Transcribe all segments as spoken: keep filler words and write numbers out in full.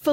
For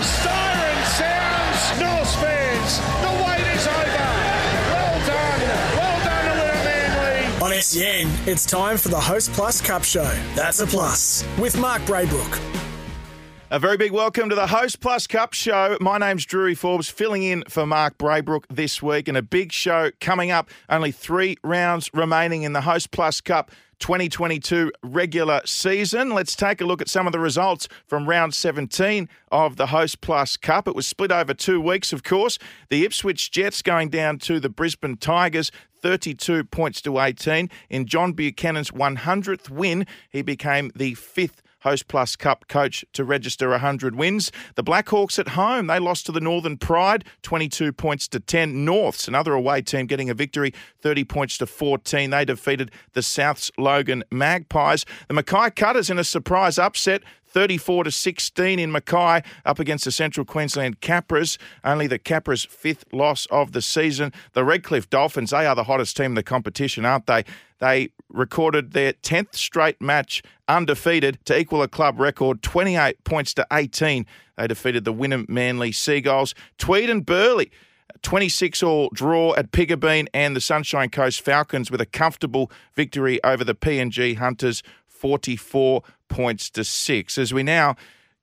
Siren sounds, Norse fans, the wait is over. Well done, well done to Wynnum Manly. On S E N, it's time for the Host Plus Cup show. That's a plus with Mark Braybrook. A very big welcome to the Host Plus Cup show. My name's Drury Forbes, filling in for Mark Braybrook this week, and a big show coming up. Only three rounds remaining in the Host Plus Cup twenty twenty-two regular season. Let's take a look at some of the results from round seventeen of the Host Plus Cup. It was split over two weeks, of course. The Ipswich Jets going down to the Brisbane Tigers, thirty-two points to eighteen. In John Buchanan's one hundredth win, he became the fifth Host Plus Cup coach to register one hundred wins. The Blackhawks at home, they lost to the Northern Pride, twenty-two points to ten. Norths, another away team, getting a victory, thirty points to fourteen. They defeated the Souths Logan Magpies. The Mackay Cutters in a surprise upset, thirty-four to sixteen in Mackay up against the Central Queensland Capras. Only the Capras' fifth loss of the season. The Redcliffe Dolphins, they are the hottest team in the competition, aren't they? They recorded their tenth straight match undefeated to equal a club record, twenty-eight points to eighteen. They defeated the Wynnum Manly Seagulls. Tweed and Burleigh, twenty-six all draw at Pigabeen, and the Sunshine Coast Falcons with a comfortable victory over the P N G Hunters, forty-four points to six. As we now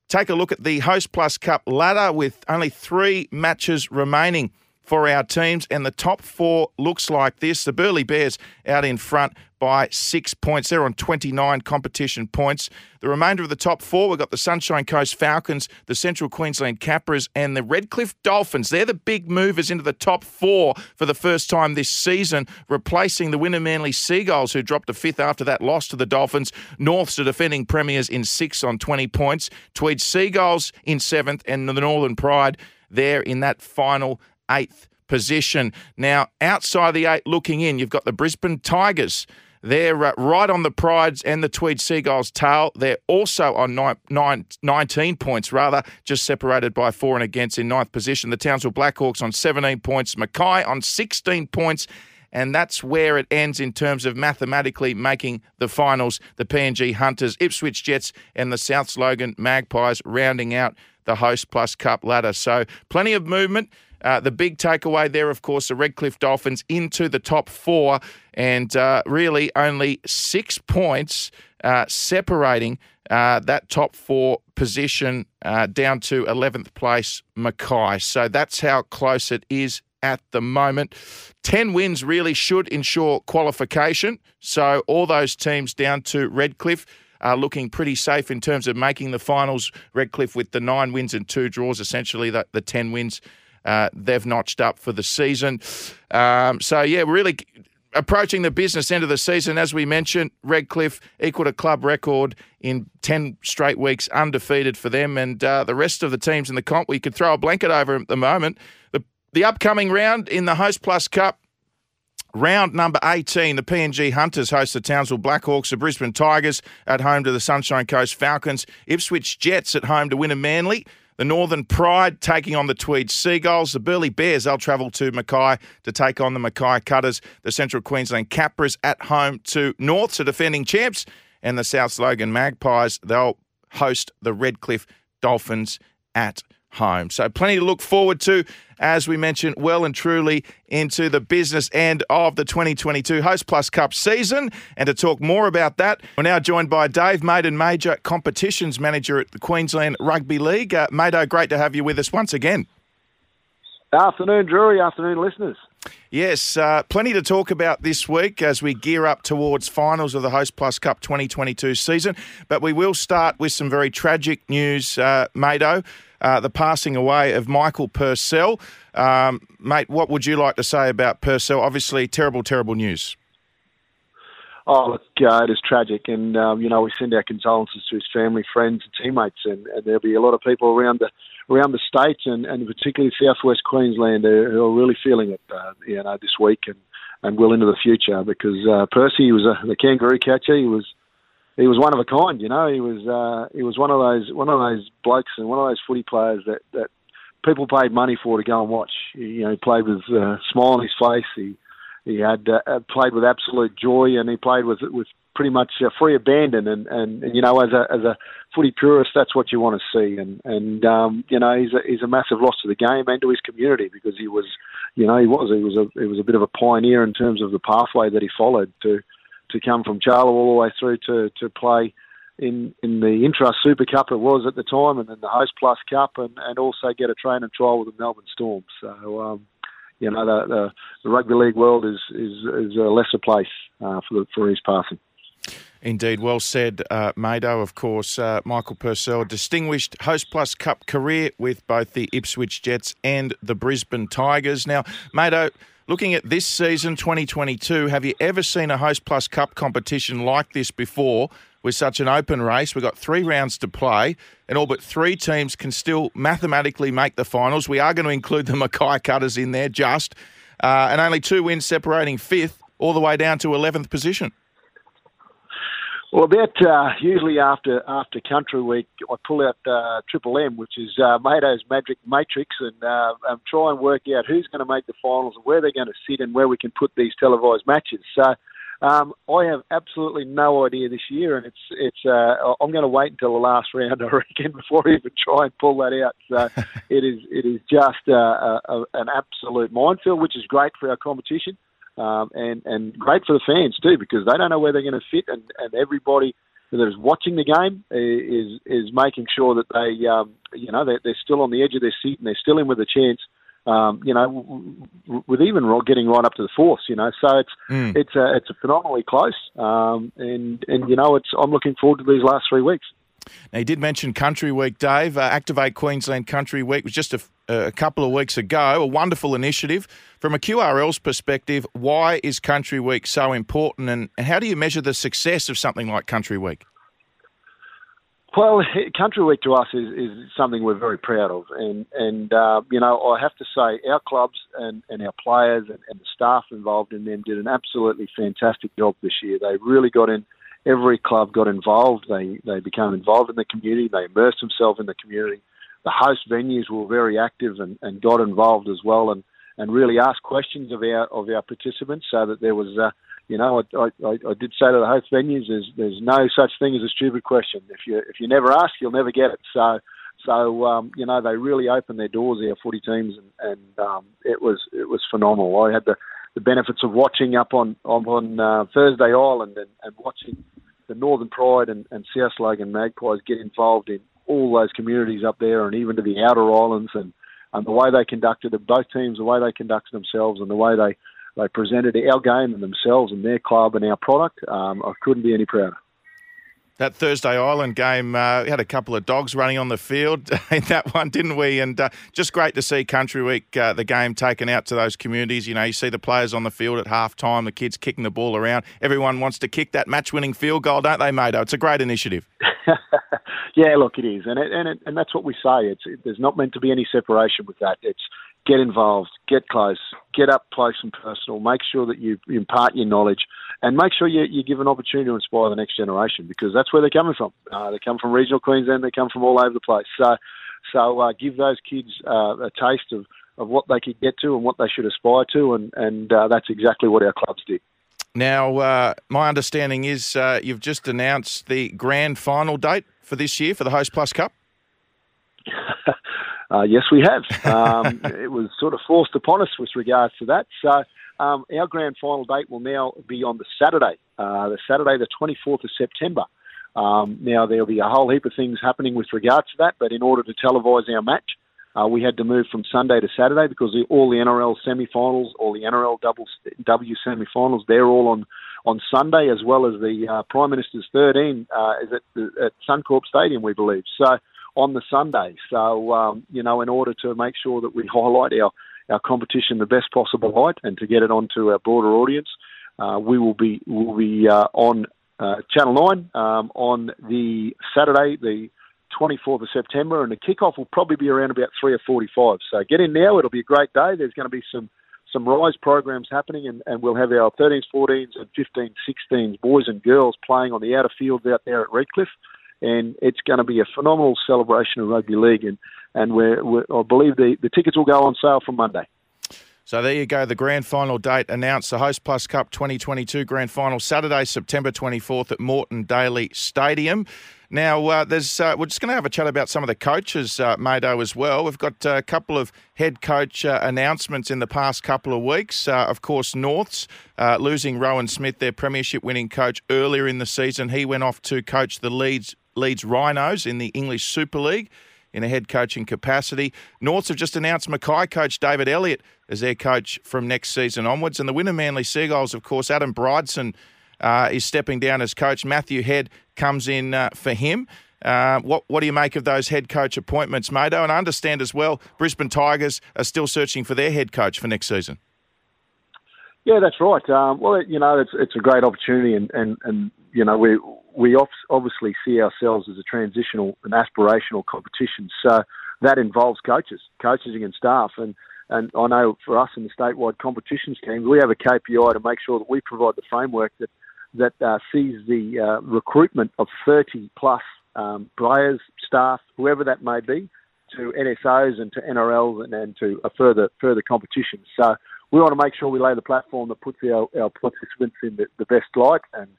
take a look at the Host Plus Cup ladder with only three matches remaining for our teams, and the top four looks like this. The Burleigh Bears out in front by six points. They're on twenty-nine competition points. The remainder of the top four, we've got the Sunshine Coast Falcons, the Central Queensland Capras and the Redcliffe Dolphins. They're the big movers into the top four for the first time this season, replacing the Wynnum Manly Seagulls, who dropped to fifth after that loss to the Dolphins. Norths are defending premiers in sixth on twenty points. Tweed Seagulls in seventh, and the Northern Pride there in that final eighth position. Now, outside the eight looking in, you've got the Brisbane Tigers. They're right on the Pride's and the Tweed Seagulls' tail. They're also on nine, nine, nineteen points, rather, just separated by four and against in ninth position. The Townsville Blackhawks on seventeen points, Mackay on sixteen points, and that's where it ends in terms of mathematically making the finals. The P N G Hunters, Ipswich Jets and the Souths Logan Magpies rounding out the Host Plus Cup ladder. So plenty of movement. Uh, the big takeaway there, of course, the Redcliffe Dolphins into the top four, and uh, really only six points uh, separating uh, that top four position uh, down to eleventh place Mackay. So that's how close it is at the moment. ten wins really should ensure qualification. So all those teams down to Redcliffe are looking pretty safe in terms of making the finals. Redcliffe with the nine wins and two draws, essentially the, the ten wins Uh, they've notched up for the season. Um, so, yeah, we're really approaching the business end of the season. As we mentioned, Redcliffe equaled a club record in ten straight weeks, undefeated for them. And uh, the rest of the teams in the comp, we could throw a blanket over at the moment. The, the upcoming round in the Host Plus Cup, round number eighteen, the P N G Hunters host the Townsville Blackhawks, the Brisbane Tigers at home to the Sunshine Coast Falcons, Ipswich Jets at home to Wynnum Manly, the Northern Pride taking on the Tweed Seagulls. The Burleigh Bears, they'll travel to Mackay to take on the Mackay Cutters. The Central Queensland Capras at home to Norths, the defending champs. And the South Logan Magpies, they'll host the Redcliffe Dolphins at home. So plenty to look forward to, as we mentioned, well and truly into the business end of the twenty twenty-two Host Plus Cup season. And to talk more about that, we're now joined by Dave Maiden, Major Competitions Manager at the Queensland Rugby League. Uh, Mado, great to have you with us once again. Afternoon, Drury. Afternoon, listeners. Yes, uh, plenty to talk about this week as we gear up towards finals of the Host Plus Cup twenty twenty-two season. But we will start with some very tragic news, uh, Mado, uh, the passing away of Michael Purcell. Um, mate, what would you like to say about Purcell? Obviously, terrible, terrible news. Oh, look, uh, it is tragic. And, um, you know, we send our condolences to his family, friends and teammates. And, and there'll be a lot of people around the around the state and, and particularly southwest Queensland who are really feeling it, uh, you know, this week and, and well into the future. Because uh, Percy was a the kangaroo catcher. He was he was one of a kind, you know. He was uh, he was one of those one of those blokes and one of those footy players that, that people paid money for to go and watch. He, you know, he played with a smile on his face. He He had uh, played with absolute joy, and he played with with pretty much uh, free abandon. And, and, and you know, as a as a footy purist, that's what you want to see. And and um, you know, he's a, he's a massive loss to the game and to his community because he was, you know, he was he was a he was a bit of a pioneer in terms of the pathway that he followed to to come from Charlotte all the way through to to play in in the Intra Super Cup it was at the time, and then the Host Plus Cup, and, and also get a train and trial with the Melbourne Storm. So. Um, You know, the, the, the rugby league world is is, is a lesser place uh, for the, for his passing. Indeed, well said, uh, Mado. Of course, uh, Michael Purcell, distinguished Host Plus Cup career with both the Ipswich Jets and the Brisbane Tigers. Now, Mado, looking at this season, twenty twenty-two, have you ever seen a Host Plus Cup competition like this before with such an open race? We've got three rounds to play and all but three teams can still mathematically make the finals. We are going to include the Mackay Cutters in there just, uh, and only two wins separating fifth all the way down to eleventh position. Well, about uh, usually after after Country Week, I pull out uh, Triple M, which is uh, Mado's Magic Matrix, and uh, um, try and work out who's going to make the finals and where they're going to sit and where we can put these televised matches. So um, I have absolutely no idea this year, and it's it's uh, I'm going to wait until the last round, I reckon, before I even try and pull that out. So it is it is just uh, a, a, an absolute minefield, which is great for our competition. Um, and, and great for the fans too, because they don't know where they're going to fit, and, and everybody that is watching the game is is making sure that they, um, you know, they're, they're still on the edge of their seat and they're still in with a chance, um, you know, w- w- with even getting right up to the fourth, you know. So it's mm. it's a, it's a phenomenally close, um, and and you know, it's I'm looking forward to these last three weeks. Now, you did mention Country Week, Dave. Uh, Activate Queensland Country Week was just a, a couple of weeks ago, a wonderful initiative. From a Q R L's perspective, why is Country Week so important, and how do you measure the success of something like Country Week? Well, Country Week to us is, is something we're very proud of. And, and uh, you know, I have to say our clubs and, and our players and, and the staff involved in them did an absolutely fantastic job this year. They really got in. Every club got involved. They they became involved in the community. They immersed themselves in the community. The host venues were very active and, and got involved as well, and, and really asked questions of our of our participants, so that there was, uh, you know, I, I I did say to the host venues, there's there's no such thing as a stupid question. If you if you never ask, you'll never get it. So so um, you know, they really opened their doors, our footy teams, and, and um, it was it was phenomenal. I had the. the benefits of watching up on on uh, Thursday Island and, and watching the Northern Pride and, and Souths Logan Magpies get involved in all those communities up there, and even to the outer islands, and, and the way they conducted it, both teams, the way they conducted themselves and the way they, they presented our game and themselves and their club and our product, um, I couldn't be any prouder. That Thursday Island game, uh, we had a couple of dogs running on the field in that one, didn't we? And uh, just great to see Country Week, uh, the game taken out to those communities. You know, you see the players on the field at halftime, the kids kicking the ball around. Everyone wants to kick that match-winning field goal, don't they, Mado? It's a great initiative. Yeah, look, it is. And it, and it, and that's what we say. It's it, There's not meant to be any separation with that. It's get involved, get close, get up close and personal, make sure that you impart your knowledge, and make sure you, you give an opportunity to inspire the next generation, because that's where they're coming from. Uh, they come from regional Queensland, they come from all over the place. So so uh, give those kids uh, a taste of, of what they could get to and what they should aspire to, and, and uh, that's exactly what our clubs did. Now, uh, my understanding is uh, you've just announced the grand final date for this year for the Host Plus Cup. Uh, yes, we have. Um, it was sort of forced upon us with regards to that. So um, our grand final date will now be on the Saturday, uh, the Saturday the twenty-fourth of September. Um, now, there'll be a whole heap of things happening with regards to that, but in order to televise our match, Uh, we had to move from Sunday to Saturday because the, all the N R L semi-finals, all the N R L double W semi-finals, they're all on, on Sunday, as well as the uh, Prime Minister's thirteen uh, is at, at Suncorp Stadium, we believe. So on the Sunday. So, um, you know, in order to make sure that we highlight our, our competition the best possible light and to get it onto our broader audience, uh, we will be will be uh, on uh, Channel nine um, on the Saturday, the twenty-fourth of September, and the kickoff will probably be around about three or forty-five. So get in now. It'll be a great day. There's going to be some, some RISE programs happening, and, and we'll have our thirteens, fourteens, and fifteens, sixteens boys and girls playing on the outer fields out there at Redcliffe, and it's going to be a phenomenal celebration of rugby league, and, and we're, we're, I believe the, the tickets will go on sale from Monday. So there you go, the grand final date announced, the Host Plus Cup twenty twenty-two grand final, Saturday, September twenty-fourth at Moreton Daly Stadium. Now, uh, there's uh, we're just going to have a chat about some of the coaches, uh, Mado, as well. We've got a couple of head coach uh, announcements in the past couple of weeks. Uh, of course, Norths uh, losing Rowan Smith, their premiership-winning coach, earlier in the season. He went off to coach the Leeds, Leeds Rhinos in the English Super League in a head coaching capacity. Norths have just announced Mackay coach David Elliott as their coach from next season onwards. And the Wynnum Manly Seagulls, of course, Adam Brydon uh, is stepping down as coach. Matthew Head comes in uh, for him. Uh, what, what do you make of those head coach appointments, Mado? And I understand as well, Brisbane Tigers are still searching for their head coach for next season. Yeah, that's right. Um, well, it, you know, it's it's a great opportunity, and, and, and you know, we we obviously see ourselves as a transitional and aspirational competition. So that involves coaches, coaching and staff. And, and I know for us in the statewide competitions team, we have a K P I to make sure that we provide the framework that, that uh, sees the uh, recruitment of thirty-plus um, players, staff, whoever that may be, to N S Os and to N R Ls and, and to a further further competition. So we want to make sure we lay the platform that puts our, our participants in the, the best light and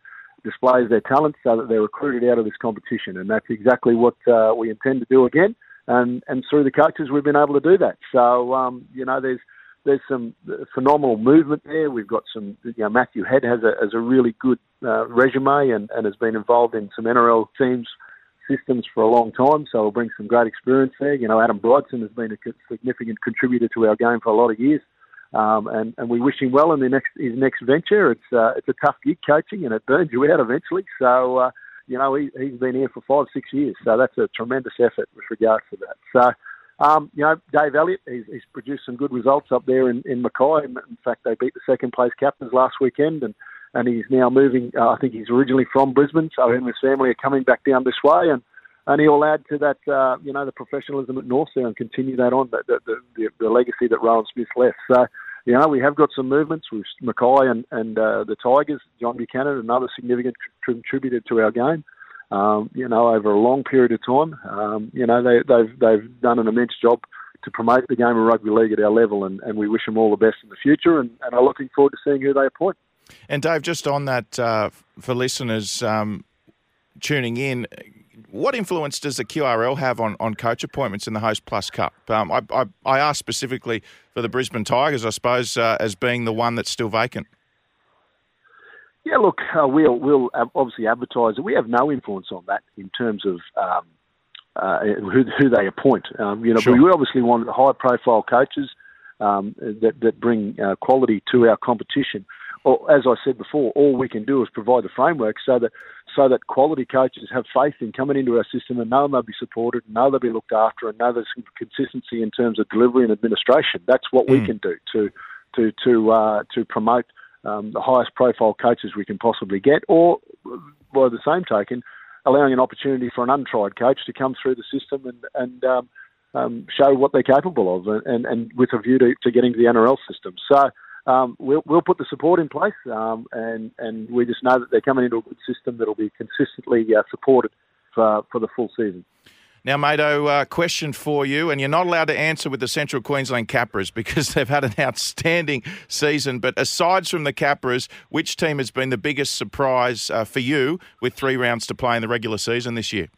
displays their talent so that they're recruited out of this competition. And that's exactly what uh, we intend to do again. And, and through the coaches, we've been able to do that. So, um, you know, there's there's some phenomenal movement there. We've got some, you know, Matthew Head has a, has a really good uh, resume and, and has been involved in some N R L teams systems for a long time, so he'll bring some great experience there. You know, Adam Brydon has been a significant contributor to our game for a lot of years. Um, and, and we wish him well in the next, his next venture. It's uh, it's a tough gig coaching, and it burns you out eventually. So, uh, you know, he, he's been here for five, six years. So that's a tremendous effort with regards to that. So, um, you know, Dave Elliott, he's, he's produced some good results up there in, in Mackay. In fact, they beat the second-place Capras last weekend, and, and he's now moving. Uh, I think he's originally from Brisbane, so him and his family are coming back down this way. And, and he'll add to that, uh, you know, the professionalism at North there and continue that on, the, the, the, the legacy that Rowan Smith left. So, you know, we have got some movements with Mackay and, and uh, the Tigers. John Buchanan, another significant contributor to our game, um, you know, over a long period of time. Um, you know, they, they've they've done an immense job to promote the game of rugby league at our level, and, and we wish them all the best in the future, and, and are looking forward to seeing who they appoint. And, Dave, just on that, uh, for listeners um, tuning in, what influence does the Q R L have on, on coach appointments in the Host Plus Cup? Um, I, I, I asked specifically for the Brisbane Tigers, I suppose, uh, as being the one that's still vacant. Yeah, look, uh, we'll, we'll obviously advertise. We have no influence on that in terms of um, uh, who, who they appoint. Um, you know, sure. We obviously want high-profile coaches um, that, that bring uh, quality to our competition. Or, as I said before, all we can do is provide the framework so that so that quality coaches have faith in coming into our system and know they'll be supported, know they'll be looked after, and know there's some consistency in terms of delivery and administration. That's what mm. we can do to to to uh, to promote um, the highest profile coaches we can possibly get, or by the same token, allowing an opportunity for an untried coach to come through the system and and um, um, show what they're capable of, and, and with a view to, to getting to the N R L system. So. Um, we'll, we'll put the support in place, um, and, and we just know that they're coming into a good system that will be consistently uh, supported for, for the full season. Now, Mado, uh, question for you, and you're not allowed to answer with the Central Queensland Capras because they've had an outstanding season. But aside from the Capras, which team has been the biggest surprise uh, for you with three rounds to play in the regular season this year?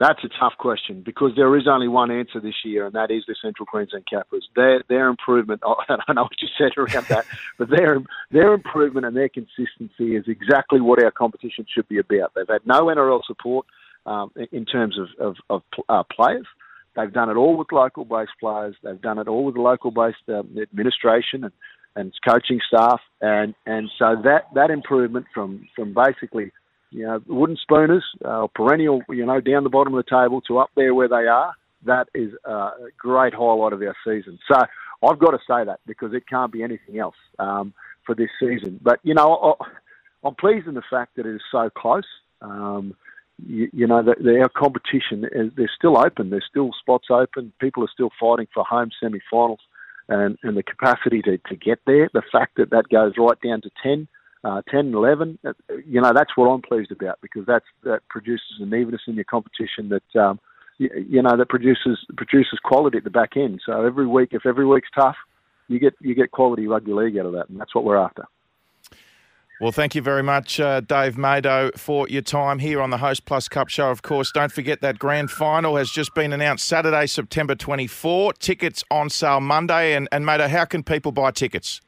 That's a tough question because there is only one answer this year, and that is the Central Queensland Capras. Their their improvement, I don't know what you said around that, but their their improvement and their consistency is exactly what our competition should be about. They've had no N R L support. um, in terms of, of, of uh, players. They've done it all with local-based players. They've done it all with the local-based um, administration and, and coaching staff. And, and so that, that improvement from, from basically, you know, wooden spooners, uh, perennial, you know, down the bottom of the table to up there where they are, that is a great highlight of our season. So I've got to say that because it can't be anything else um, for this season. But, you know, I'm pleased in the fact that it is so close. Um, you, you know, the, the, our competition, is, they're still open. There's still spots open. People are still fighting for home semi-finals and, and the capacity to, to get there. The fact that that goes right down to ten, uh, ten, eleven, you know, that's what I'm pleased about because that's, that produces an evenness in your competition that... Um, you know, that produces produces quality at the back end. So every week, if every week's tough, you get you get quality rugby league out of that, and that's what we're after. Well, thank you very much, uh, Dave Maiden, for your time here on the Host Plus Cup show. Of course, don't forget that grand final has just been announced Saturday, September twenty-fourth. Tickets on sale Monday. And, and Maiden, how can people buy tickets?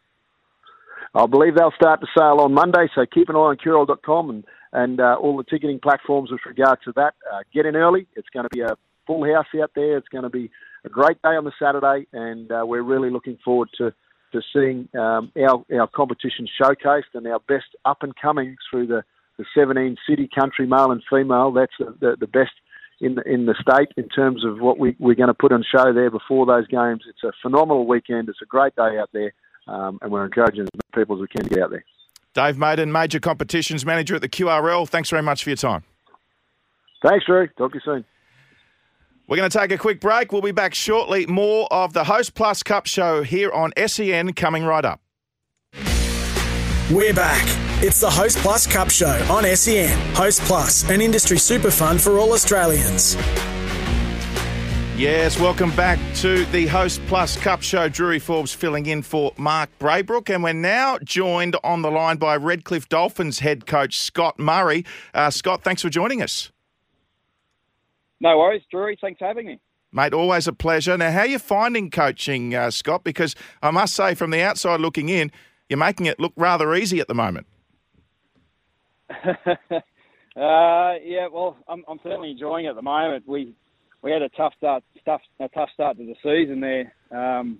I believe they'll start to sale on Monday, so keep an eye on q r l dot com and and uh, all the ticketing platforms with regard to that. Uh, get in early. It's going to be a full house out there. It's going to be a great day on the Saturday, and uh, we're really looking forward to, to seeing um, our, our competition showcased and our best up-and-comings through the, the seventeen-city country, male and female. That's the, the, the best in the, in the state in terms of what we, we're going to put on show there before those games. It's a phenomenal weekend. It's a great day out there, um, and we're encouraging as many people as we can to get out there. Dave Maiden, Major Competitions Manager at the Q R L. Thanks very much for your time. Thanks, Drew. Talk to you soon. We're going to take a quick break. We'll be back shortly. More of the Host Plus Cup show here on S E N coming right up. We're back. It's the Host Plus Cup show on S E N. Host Plus, an industry super fund for all Australians. Yes, welcome back to the Host Plus Cup show. Drury Forbes filling in for Mark Braybrook, and we're now joined on the line by Redcliffe Dolphins head coach Scott Murray. Uh, Scott, thanks for joining us. No worries, Drury. Thanks for having me. Mate, always a pleasure. Now, how are you finding coaching, uh, Scott? Because I must say, from the outside looking in, you're making it look rather easy at the moment. uh, yeah, well, I'm, I'm certainly enjoying it at the moment. We... We had a tough start, tough, a tough start to the season there, um,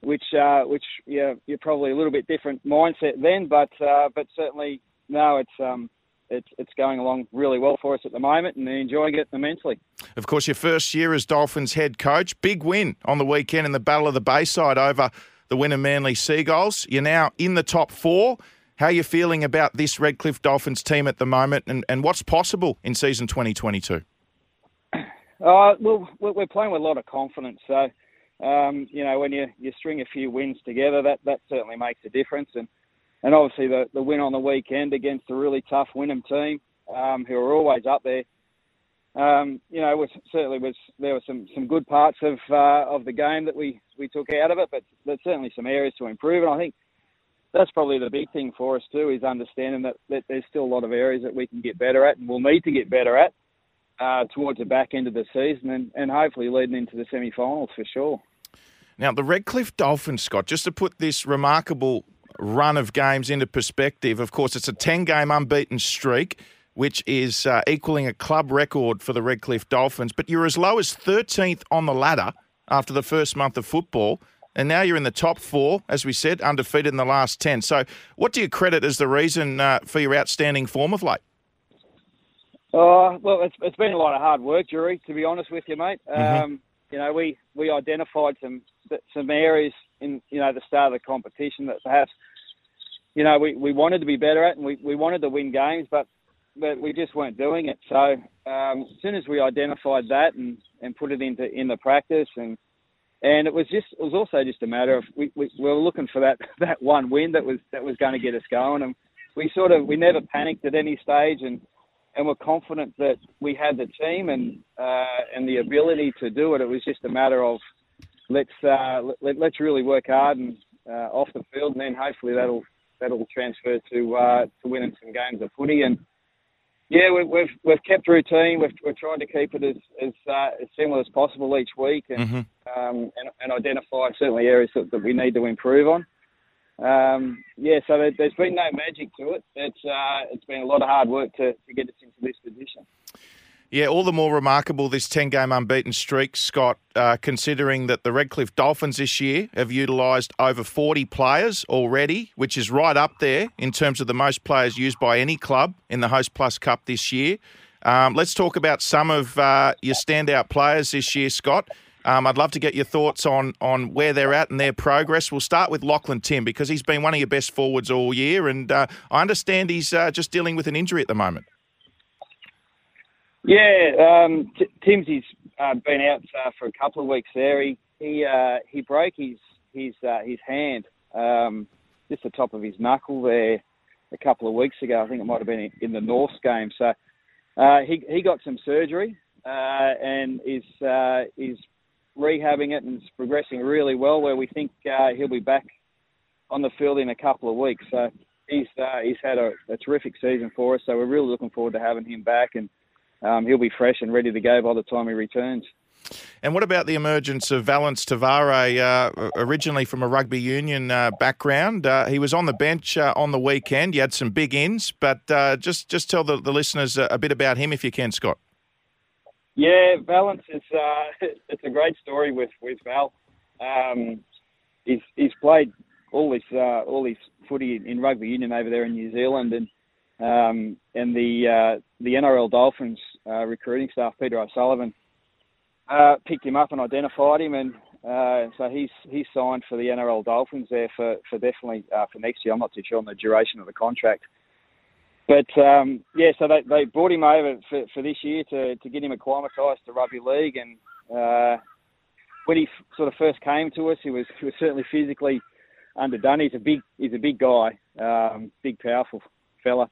which uh, which yeah, you're probably a little bit different mindset then, but uh, but certainly no, it's um, it's it's going along really well for us at the moment, and enjoying it immensely. Of course, your first year as Dolphins head coach, big win on the weekend in the Battle of the Bayside over the Wynnum Manly Seagulls. You're now in the top four. How are you feeling about this Redcliffe Dolphins team at the moment, and, and what's possible in season twenty twenty-two? Uh, well, we're playing with a lot of confidence. So, um, you know, when you, you string a few wins together, that, that certainly makes a difference. And, and obviously the, the win on the weekend against a really tough Wynnum team, um, who are always up there, um, you know, was, certainly was there were some, some good parts of uh, of the game that we, we took out of it, but there's certainly some areas to improve. And I think that's probably the big thing for us too, is understanding that, that there's still a lot of areas that we can get better at and we'll need to get better at. Uh, towards the back end of the season and, and hopefully leading into the semi-finals for sure. Now, the Redcliffe Dolphins, Scott, just to put this remarkable run of games into perspective, of course, it's a ten-game unbeaten streak, which is uh, equaling a club record for the Redcliffe Dolphins, but you're as low as thirteenth on the ladder after the first month of football, and now you're in the top four, as we said, undefeated in the last ten. So what do you credit as the reason uh, for your outstanding form of late? Oh, well, it's it's been a lot of hard work, Drury, to be honest with you, mate. Mm-hmm. Um, you know, we, we identified some some areas in, you know, the start of the competition that perhaps, you know, we, we wanted to be better at and we, we wanted to win games, but, but we just weren't doing it. So um, as soon as we identified that and, and put it into in the practice, and and it was just it was also just a matter of we, we, we were looking for that, that one win that was that was going to get us going, and we sort of we never panicked at any stage and. And we're confident that we had the team and uh, and the ability to do it. It was just a matter of let's uh, let, let's really work hard and uh, off the field, and then hopefully that'll that'll transfer to uh, to winning some games of footy. And yeah, we, we've we've kept routine. We've, we're trying to keep it as as, uh, as similar as possible each week, and mm-hmm. um, and, and identify certainly areas that, that we need to improve on. Um, yeah, so there, there's been no magic to it. It's uh, it's been a lot of hard work to, to get us into this position. Yeah, all the more remarkable this ten-game unbeaten streak, Scott, uh, considering that the Redcliffe Dolphins this year have utilised over forty players already, which is right up there in terms of the most players used by any club in the Host Plus Cup this year. Um, let's talk about some of uh, your standout players this year, Scott. Um, I'd love to get your thoughts on, on where they're at and their progress. We'll start with Lachlan Tim because he's been one of your best forwards all year, and uh, I understand he's uh, just dealing with an injury at the moment. Yeah, um, T- Tim's he's uh, been out uh, for a couple of weeks there. He he, uh, he broke his his uh, his hand, um, just the top of his knuckle there, a couple of weeks ago. I think it might have been in the Norths game. So uh, he he got some surgery uh, and is uh, is rehabbing it and is progressing really well. Where we think uh, he'll be back on the field in a couple of weeks. So he's uh, he's had a, a terrific season for us. So we're really looking forward to having him back and. Um, he'll be fresh and ready to go by the time he returns. And what about the emergence of Valence Tavare, uh, originally from a rugby union uh, background? Uh, he was on the bench uh, on the weekend. You had some big ins, but uh, just just tell the, the listeners a, a bit about him if you can, Scott. Yeah, Valence is uh, it's a great story with with Val. Um, he's he's played all his uh, all his footy in rugby union over there in New Zealand, and um, and the uh, the N R L Dolphins. Uh, recruiting staff, Peter O'Sullivan, uh, picked him up and identified him, and uh, so he's he's signed for the N R L Dolphins there for, for definitely uh, for next year. I'm not too sure on the duration of the contract. But, um, yeah, so they, they brought him over for, for this year to, to get him acclimatised to rugby league, and uh, when he f- sort of first came to us, he was he was certainly physically underdone. He's a big, he's a big guy, um, big, powerful fella,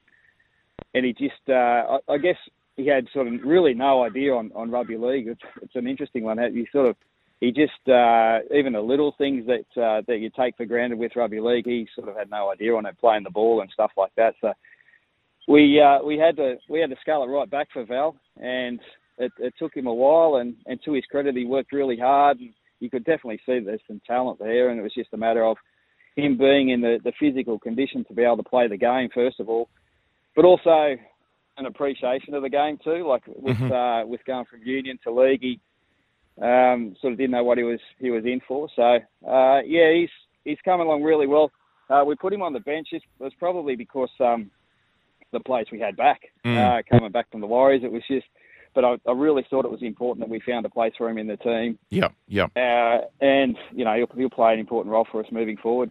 and he just, uh, I, I guess... He had sort of really no idea on, on rugby league. It's, it's an interesting one. He sort of, he just, uh, even the little things that uh, that you take for granted with rugby league, he sort of had no idea on it, playing the ball and stuff like that. So we uh, we had to we had to scale it right back for Val, and it, it took him a while. And, and to his credit, he worked really hard. And you could definitely see there's some talent there, and it was just a matter of him being in the, the physical condition to be able to play the game first of all, but also. An appreciation of the game too, like with mm-hmm. uh, with going from union to league, he um, sort of didn't know what he was he was in for. So uh, yeah, he's he's coming along really well. Uh, we put him on the bench. It was probably because um, the players we had back mm. uh, coming back from the Warriors. It was just, but I, I really thought it was important that we found a place for him in the team. Yeah, yeah. Uh, and you know, he'll, he'll play an important role for us moving forward.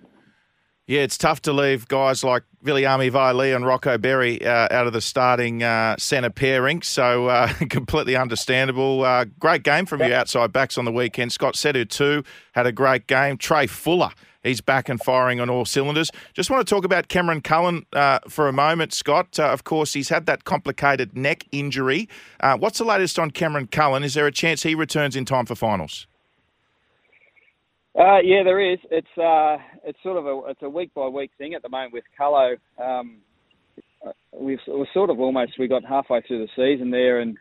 Yeah, it's tough to leave guys like Viliami Vaile and Rocco Berry uh, out of the starting uh, centre pairing, so uh, completely understandable. Uh, great game from you outside backs on the weekend. Scott Setu too had a great game. Trey Fuller, he's back and firing on all cylinders. Just want to talk about Cameron Cullen uh, for a moment, Scott. Uh, of course, he's had that complicated neck injury. Uh, what's the latest on Cameron Cullen? Is there a chance he returns in time for finals? Uh, yeah, there is. It's uh, it's sort of a it's a week by week thing at the moment with Cullo. Um, we've we're sort of almost we got halfway through the season there, and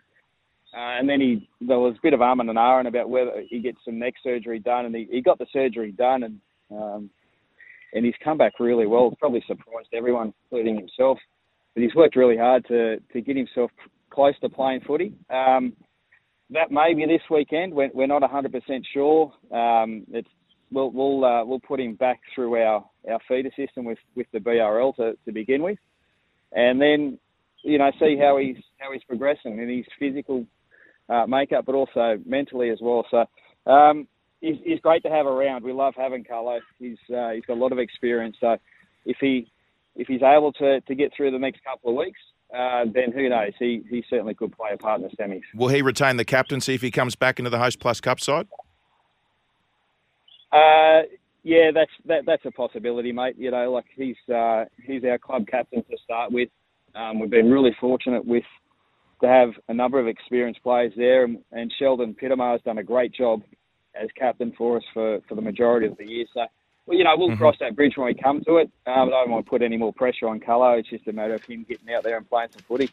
uh, and then he there was a bit of um and an ah and about whether he gets some neck surgery done, and he, he got the surgery done, and um, and he's come back really well. Probably surprised everyone, including himself. But he's worked really hard to to get himself close to playing footy. Um, that may be this weekend. We're, we're not one hundred percent sure. Um, it's We'll we'll uh, we'll put him back through our, our feeder system with, with the B R L to, to begin with, and then you know see how he's how he's progressing in his physical uh, makeup, but also mentally as well. So um, he's, he's great to have around. We love having Carlo. He's uh, he's got a lot of experience. So if he if he's able to, to get through the next couple of weeks, uh, then who knows? He he certainly could play a part in the semis. Will he retain the captaincy if he comes back into the Host Plus Cup side? Uh, yeah, that's that, that's a possibility, mate. You know, like he's uh, he's our club captain to start with. Um, we've been really fortunate with to have a number of experienced players there, and, and Sheldon Pitamar has done a great job as captain for us for, for the majority of the year. So, well, you know, we'll mm-hmm. cross that bridge when we come to it. Um, I don't want to put any more pressure on Carlo. It's just a matter of him getting out there and playing some footy.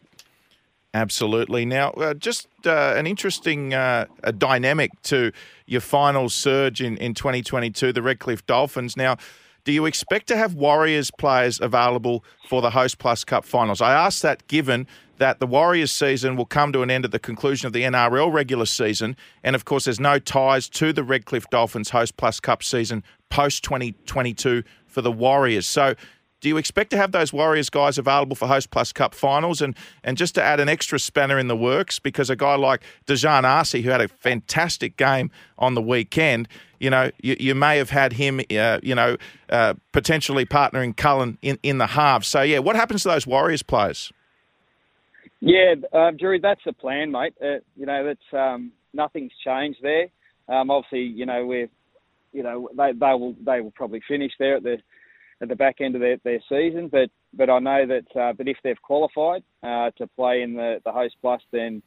Absolutely. Now, uh, just uh, an interesting uh, a dynamic to your final surge in, in twenty twenty-two, the Redcliffe Dolphins. Now, do you expect to have Warriors players available for the Host Plus Cup finals? I ask that given that the Warriors season will come to an end at the conclusion of the N R L regular season. And, of course, there's no ties to the Redcliffe Dolphins Host Plus Cup season post twenty twenty-two for the Warriors. So do you expect to have those Warriors guys available for Host Plus Cup finals? And and just to add an extra spanner in the works, because a guy like Dejan Arce, who had a fantastic game on the weekend, you know, you, you may have had him, uh, you know, uh, potentially partnering Cullen in, in the halves. So, yeah, what happens to those Warriors players? Yeah, um, Drew, that's the plan, mate. Uh, you know, that's um, nothing's changed there. Um, obviously, you know, we're, you know, they they will they will probably finish there at the at the back end of their, their season. But but I know that uh, but if they've qualified uh, to play in the, the Host Plus, then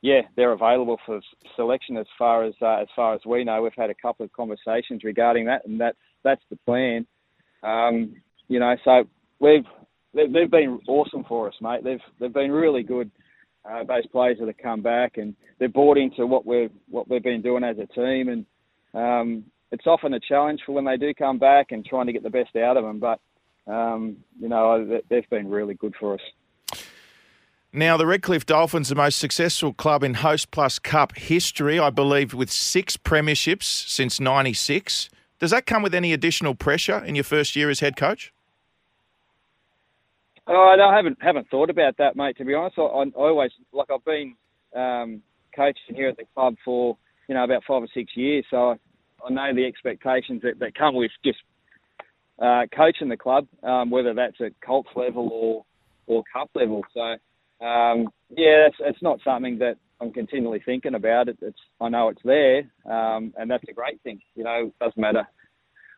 yeah, they're available for selection as far as uh, as far as we know. We've had a couple of conversations regarding that, and that's that's the plan. Um, you know, so we've. They've been awesome for us, mate. They've they've been really good. Uh, those players that have come back, and they're bought into what we're what we've been doing as a team. And um, it's often a challenge for when they do come back and trying to get the best out of them. But um, you know, they've been really good for us. Now, the Redcliffe Dolphins, the most successful club in Host Plus Cup history, I believe, with six premierships since ninety-six. Does that come with any additional pressure in your first year as head coach? Oh, no, I haven't haven't thought about that, mate. To be honest, I, I always like I've been um, coaching here at the club for you know about five or six years, so I, I know the expectations that, that come with just uh, coaching the club, um, whether that's at Colts level or or cup level. So um, yeah, it's, it's not something that I'm continually thinking about. It, it's I know it's there, um, and that's a great thing. You know, it doesn't matter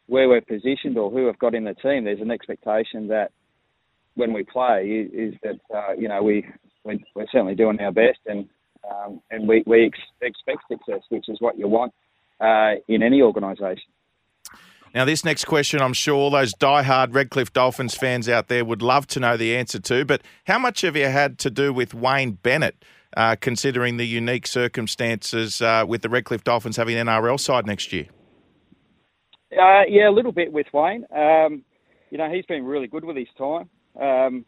where we're positioned or who we've got in the team. There's an expectation that when we play is that, uh, you know, we, we, we're certainly doing our best and um, and we, we ex- expect success, which is what you want uh, in any organisation. Now, this next question, I'm sure all those diehard Redcliffe Dolphins fans out there would love to know the answer to, but how much have you had to do with Wayne Bennett, uh, considering the unique circumstances uh, with the Redcliffe Dolphins having an N R L side next year? Uh, yeah, a little bit with Wayne. Um, you know, he's been really good with his time. Um,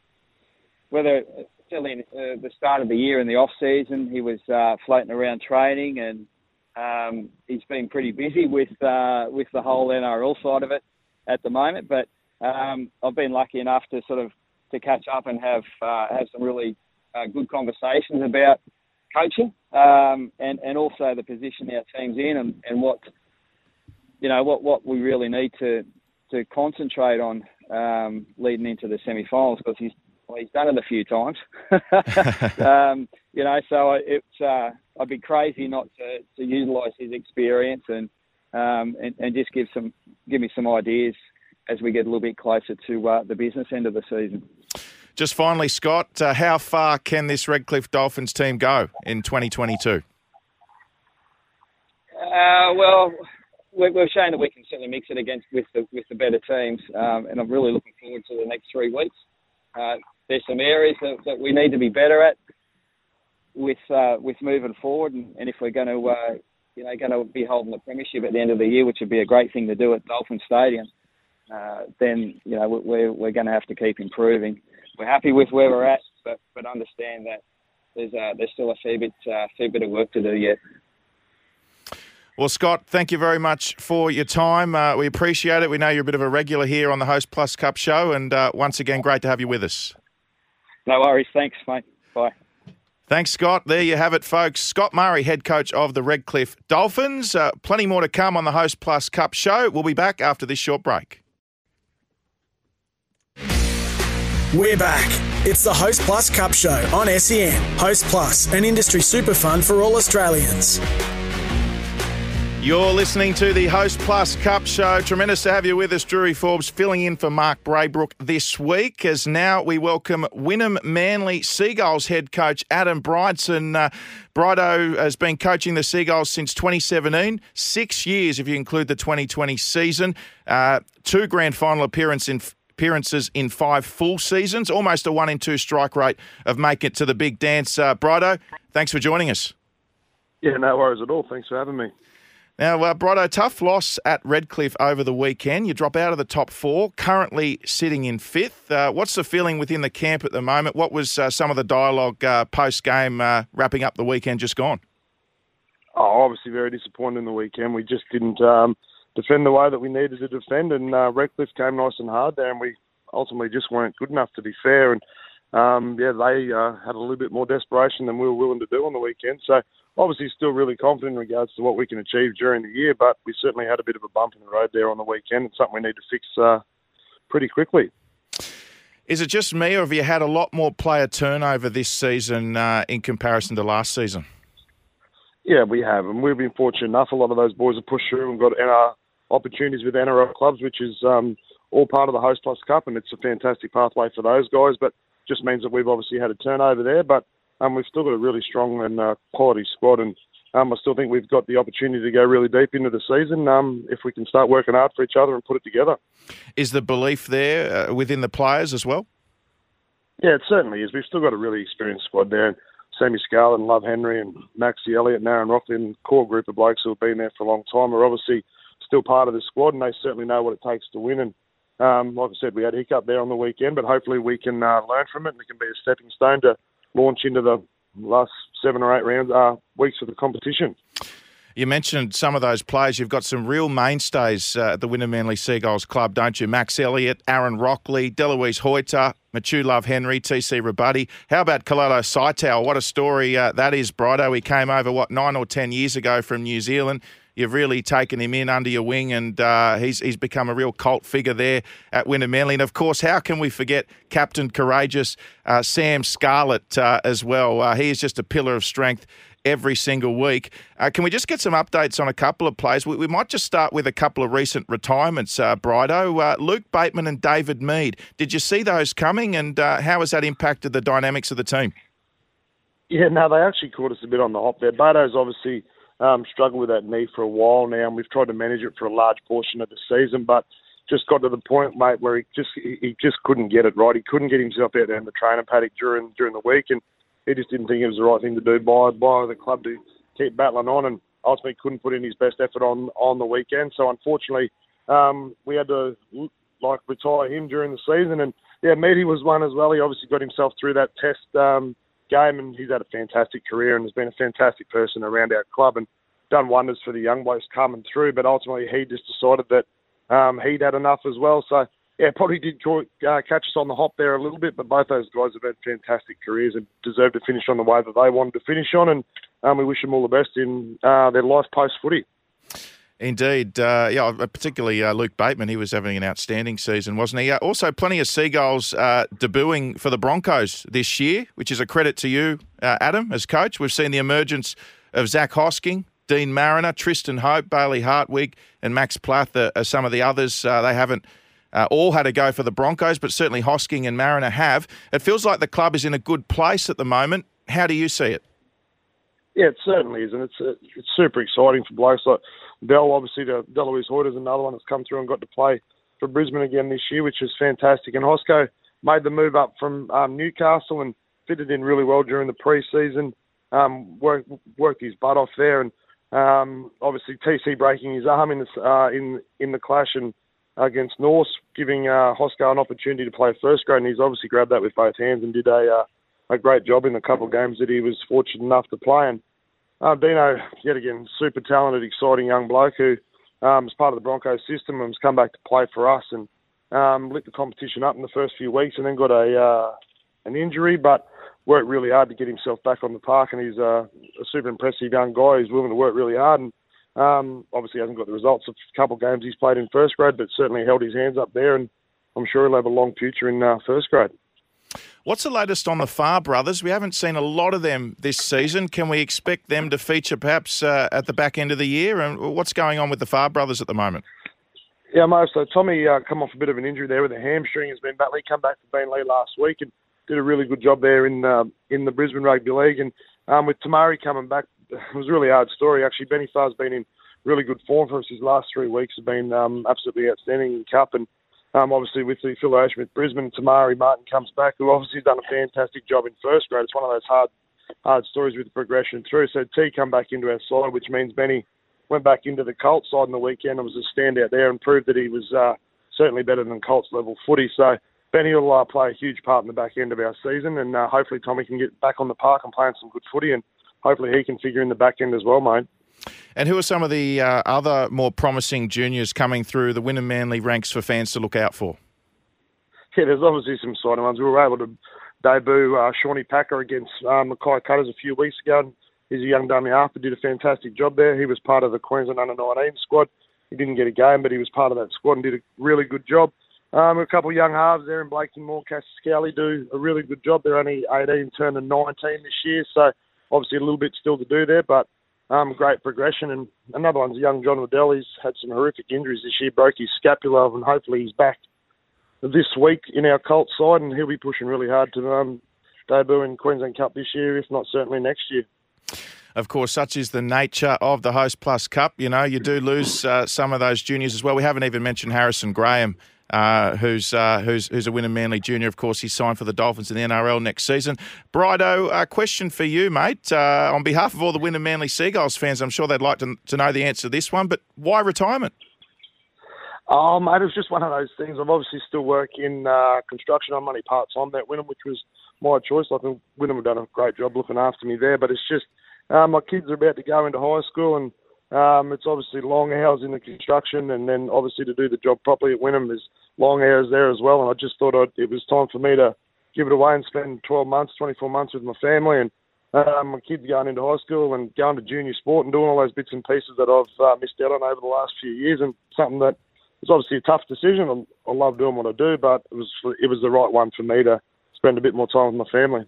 whether certainly in uh, the start of the year in the off season, he was uh, floating around training, and um, he's been pretty busy with uh, with the whole N R L side of it at the moment. But um, I've been lucky enough to sort of to catch up and have uh, have some really uh, good conversations about coaching um, and and also the position our team's in and, and what you know what, what we really need to to concentrate on. Um, leading into the semi-finals because he's well, he's done it a few times, um, you know. So it's uh, I'd be crazy not to, to utilise his experience and, um, and and just give some give me some ideas as we get a little bit closer to uh, the business end of the season. Just finally, Scott, uh, how far can this Redcliffe Dolphins team go in twenty twenty-two? Uh, well. We're showing that we can certainly mix it against with the with the better teams, um, and I'm really looking forward to the next three weeks. Uh, there's some areas that, that we need to be better at with uh, with moving forward, and, and if we're going to uh, you know going to be holding the premiership at the end of the year, which would be a great thing to do at Dolphin Stadium, uh, then you know we're we're going to have to keep improving. We're happy with where we're at, but but understand that there's uh, there's still a fair bit uh, fair bit of work to do yet. Well, Scott, thank you very much for your time. Uh, we appreciate it. We know you're a bit of a regular here on the Host Plus Cup show, and uh, once again, great to have you with us. No worries. Thanks, mate. Bye. Thanks, Scott. There you have it, folks. Scott Murray, head coach of the Redcliffe Dolphins. Uh, plenty more to come on the Host Plus Cup show. We'll be back after this short break. We're back. It's the Host Plus Cup show on S E N. Host Plus, an industry super fund for all Australians. You're listening to the Host Plus Cup show. Tremendous to have you with us. Drury Forbes filling in for Mark Braybrook this week as now we welcome Wynnum Manly Seagulls head coach Adam Brydon. Uh, Brydo has been coaching the Seagulls since twenty seventeen, six years if you include the twenty twenty season, uh, two grand final appearance in, appearances in five full seasons, almost a one in two strike rate of make it to the big dance. Uh, Brydo, thanks for joining us. Yeah, no worries at all. Thanks for having me. Now, uh, Brydon, tough loss at Redcliffe over the weekend. You drop out of the top four, currently sitting in fifth. Uh, what's the feeling within the camp at the moment? What was uh, some of the dialogue uh, post-game uh, wrapping up the weekend just gone? Oh, obviously very disappointed in the weekend. We just didn't um, defend the way that we needed to defend, and uh, Redcliffe came nice and hard there, and we ultimately just weren't good enough, to be fair. And um, yeah, they uh, had a little bit more desperation than we were willing to do on the weekend. So obviously still really confident in regards to what we can achieve during the year, but we certainly had a bit of a bump in the road there on the weekend. It's something we need to fix uh, pretty quickly. Is it just me, or have you had a lot more player turnover this season uh, in comparison to last season? Yeah, we have, and we've been fortunate enough. A lot of those boys have pushed through and got N R opportunities with N R L clubs, which is um, all part of the Host Plus Cup, and it's a fantastic pathway for those guys, but just means that we've obviously had a turnover there, but Um, we've still got a really strong and uh, quality squad, and um, I still think we've got the opportunity to go really deep into the season um, if we can start working hard for each other and put it together. Is the belief there uh, within the players as well? Yeah, it certainly is. We've still got a really experienced squad there. And Sammy Scarlett and Love Henry and Maxi Elliott and Aaron Rocklin, core group of blokes who have been there for a long time, are obviously still part of the squad, and they certainly know what it takes to win. And um, like I said, we had a hiccup there on the weekend, but hopefully we can uh, learn from it, and it can be a stepping stone to launch into the last seven or eight rounds, uh, weeks of the competition. You mentioned some of those players. You've got some real mainstays uh, at the Wynnum Manly Seagulls club, don't you? Max Elliott, Aaron Rocklin, Deloise Hoyter, Machu Love Henry, T C Rabuddy. How about Kaloto Saitau? What a story uh, that is, Brydon. He came over, what, nine or ten years ago from New Zealand. You've really taken him in under your wing, and uh, he's he's become a real cult figure there at Wynnum Manly. And, of course, how can we forget Captain Courageous uh, Sam Scarlett uh, as well? Uh, he is just a pillar of strength every single week. Uh, can we just get some updates on a couple of players? We, we might just start with a couple of recent retirements, uh, Brydon. Uh, Luke Bateman and David Mead. Did you see those coming, and uh, how has that impacted the dynamics of the team? Yeah, no, they actually caught us a bit on the hop there. Bardo's obviously Um, struggled with that knee for a while now, and we've tried to manage it for a large portion of the season, but just got to the point, mate, where he just he, he just couldn't get it right. He couldn't get himself out there in the training paddock during during the week, and he just didn't think it was the right thing to do by by the club to keep battling on, and ultimately couldn't put in his best effort on, on the weekend. So unfortunately, um, we had to like retire him during the season, and yeah, Meaty was one as well. He obviously got himself through that test Um, game, and he's had a fantastic career and has been a fantastic person around our club and done wonders for the young boys coming through, but ultimately he just decided that um, he'd had enough as well. So yeah, probably did call, uh, catch us on the hop there a little bit, but both those guys have had fantastic careers and deserve to finish on the way that they wanted to finish on, and um, we wish them all the best in uh, their life post-footy. Indeed. Uh, yeah, particularly uh, Luke Bateman. He was having an outstanding season, wasn't he? Uh, also, plenty of Seagulls uh, debuting for the Broncos this year, which is a credit to you, uh, Adam, as coach. We've seen the emergence of Zach Hosking, Dean Mariner, Tristan Hope, Bailey Hartwig and Max Plath are, are some of the others. Uh, they haven't uh, all had a go for the Broncos, but certainly Hosking and Mariner have. It feels like the club is in a good place at the moment. How do you see it? Yeah, it certainly is, and it's uh, it's super exciting for blokes like Bell, obviously, to Deloise Hoyter is another one that's come through and got to play for Brisbane again this year, which is fantastic. And Hosco made the move up from um, Newcastle and fitted in really well during the pre-season, um, worked, worked his butt off there. And um, obviously T C breaking his arm in the, uh, in, in the clash and against Norse, giving uh, Hosco an opportunity to play first grade. And he's obviously grabbed that with both hands and did a, uh, a great job in the couple of games that he was fortunate enough to play. And Uh, Dino, yet again, super talented, exciting young bloke who um, is part of the Broncos system and has come back to play for us and um, lit the competition up in the first few weeks and then got a uh, an injury, but worked really hard to get himself back on the park, and he's uh, a super impressive young guy who's willing to work really hard and um, obviously hasn't got the results of a couple of games he's played in first grade, but certainly held his hands up there, and I'm sure he'll have a long future in uh, first grade. What's the latest on the Farr brothers? We haven't seen a lot of them this season. Can we expect them to feature perhaps uh, at the back end of the year? And what's going on with the Farr brothers at the moment? Yeah, mate, so Tommy uh, come off a bit of an injury there with a hamstring. He's been back. He came back for Beenleigh last week and did a really good job there in uh, in the Brisbane Rugby League. And um, with Tamari coming back, it was a really hard story. Actually, Benny Farr's been in really good form for us. His last three weeks have been um, absolutely outstanding in the Cup, and Um, obviously, with the affiliation with Brisbane, Tamari Martin comes back, who obviously has done a fantastic job in first grade. It's one of those hard hard stories with the progression through. So T come back into our side, which means Benny went back into the Colts side on the weekend and was a standout there and proved that he was uh, certainly better than Colts level footy. So Benny will uh, play a huge part in the back end of our season, and uh, hopefully Tommy can get back on the park and playing some good footy, and hopefully he can figure in the back end as well, mate. And who are some of the uh, other more promising juniors coming through the Wynnum Manly ranks for fans to look out for? Yeah, there's obviously some exciting ones. We were able to debut uh, Shawnee Packer against uh, Mackay Cutters a few weeks ago, and he's a young dummy half, but did a fantastic job there. He was part of the Queensland under nineteen squad. He didn't get a game, but he was part of that squad and did a really good job. Um, a couple of young halves there in Blakeston Moore, Cass Scowley do a really good job. They're only eighteen, turning nineteen this year, so obviously a little bit still to do there, but um, great progression. And another one's young John Waddell. He's had some horrific injuries this year, broke his scapula, and hopefully he's back this week in our Colts side, and he'll be pushing really hard to um, debut in Queensland Cup this year, if not certainly next year. Of course, such is the nature of the Host Plus Cup. You know, you do lose uh, some of those juniors as well. We haven't even mentioned Harrison Graham, uh, who's uh, who's who's a Wynnum Manly junior. Of course, he's signed for the Dolphins in the N R L next season. Brydo, a question for you, mate. Uh, on behalf of all the Wynnum Manly Seagulls fans, I'm sure they'd like to, to know the answer to this one, but why retirement? Oh, mate, it was just one of those things. I've obviously still work in uh, construction. I'm only part-time at Wynnum, which was my choice. I think Wynnum have done a great job looking after me there, but it's just uh, my kids are about to go into high school, and um, it's obviously long hours in the construction, and then obviously to do the job properly at Wynnum is long hours there as well, and I just thought I'd, it was time for me to give it away and spend twelve months, twenty-four months with my family, and um, my kids going into high school and going to junior sport and doing all those bits and pieces that I've uh, missed out on over the last few years, and something that it's obviously a tough decision. I love doing what I do, but it was it was the right one for me to spend a bit more time with my family.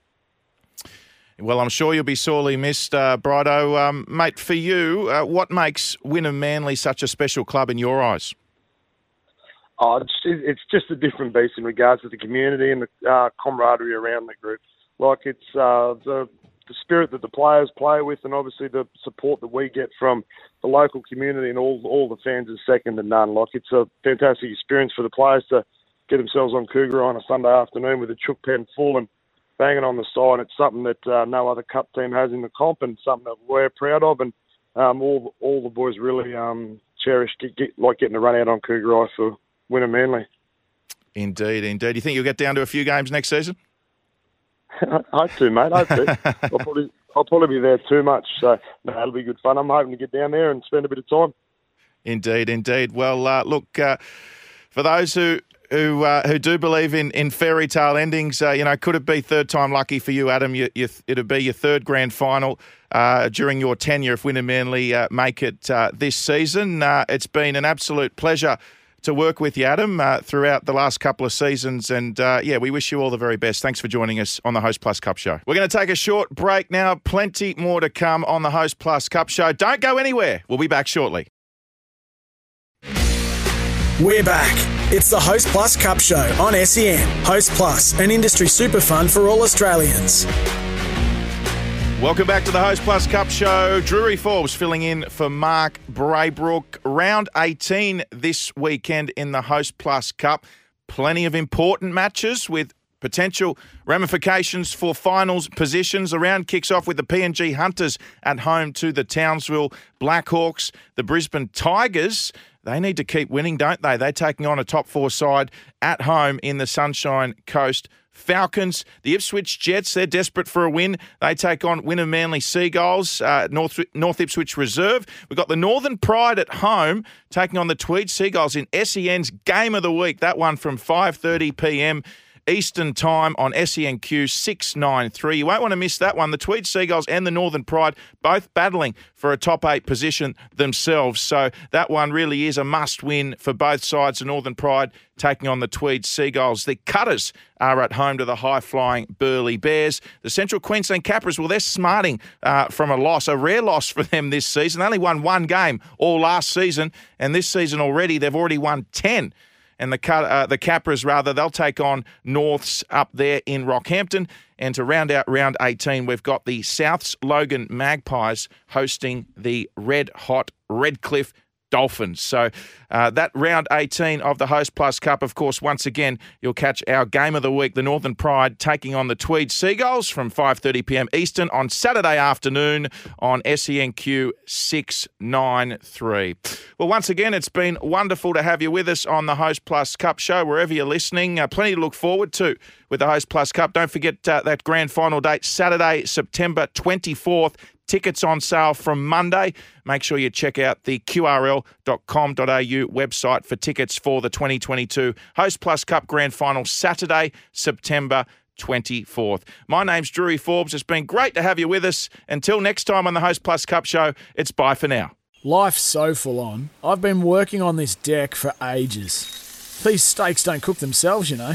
Well, I'm sure you'll be sorely missed, uh, Brydo. Um, mate, for you, uh, what makes Wynnum Manly such a special club in your eyes? Oh, it's, it's just a different beast in regards to the community and the uh, camaraderie around the group. Like, it's uh, the, the spirit that the players play with, and obviously the support that we get from the local community and all all the fans is second to none. Like, it's a fantastic experience for the players to get themselves on Cougar on a Sunday afternoon with a chook pen full and banging on the side. It's something that uh, no other cup team has in the comp, and something that we're proud of. And um, all all the boys really um, cherish get, get, like getting a run out on Cougar Eye for Wynnum Manly. Indeed, indeed. Do you think you'll get down to a few games next season? I hope to, mate. I hope to. I'll probably, I'll probably be there too much. So no, that'll be good fun. I'm hoping to get down there and spend a bit of time. Indeed, indeed. Well, uh, look, uh, for those who who uh, who do believe in, in fairy tale endings, uh, you know, could it be third time lucky for you, Adam? You, you, it'd be your third grand final uh, during your tenure if Wynnum Manly uh, make it uh, this season. Uh, it's been an absolute pleasure to work with you, Adam, uh, throughout the last couple of seasons. And, uh, yeah, we wish you all the very best. Thanks for joining us on the Host Plus Cup Show. We're going to take a short break now. Plenty more to come on the Host Plus Cup Show. Don't go anywhere. We'll be back shortly. We're back. It's the Host Plus Cup Show on S E N. Host Plus, an industry super fund for all Australians. Welcome back to the Host Plus Cup Show. Drury Forbes filling in for Mark Braybrook. Round eighteen this weekend in the Host Plus Cup. Plenty of important matches with potential ramifications for finals positions. The round kicks off with the P N G Hunters at home to the Townsville Blackhawks. The Brisbane Tigers, they need to keep winning, don't they? They're taking on a top four side at home in the Sunshine Coast Falcons. The Ipswich Jets, they're desperate for a win. They take on Wynnum Manly Seagulls, uh, North, North Ipswich Reserve. We've got the Northern Pride at home taking on the Tweed Seagulls in S E N's Game of the Week. That one from five thirty p m Eastern Time on S E N Q six ninety-three. You won't want to miss that one. The Tweed Seagulls and the Northern Pride both battling for a top eight position themselves. So that one really is a must-win for both sides. The Northern Pride taking on the Tweed Seagulls. The Cutters are at home to the high-flying Burleigh Bears. The Central Queensland Capras, well, they're smarting uh, from a loss, a rare loss for them this season. They only won one game all last season, and this season already they've already won ten. And the uh, the Capras, rather, they'll take on Norths up there in Rockhampton. And to round out round eighteen, we've got the Souths Logan Magpies hosting the red-hot Redcliffe Dolphins. So uh, that round eighteen of the Host Plus Cup, of course, once again, you'll catch our game of the week, the Northern Pride taking on the Tweed Seagulls from five thirty p m Eastern on Saturday afternoon on S E N Q six ninety-three. Well, once again, it's been wonderful to have you with us on the Host Plus Cup show, wherever you're listening. Uh, plenty to look forward to with the Host Plus Cup. Don't forget uh, that grand final date, Saturday, September twenty-fourth. Tickets on sale from Monday. Make sure you check out the q r l dot com dot a u website for tickets for the twenty twenty-two Host Plus Cup Grand Final, Saturday, September twenty-fourth. My name's Drury Forbes. It's been great to have you with us. Until next time on the Host Plus Cup show, it's bye for now. Life's so full on. I've been working on this deck for ages. These steaks don't cook themselves, you know.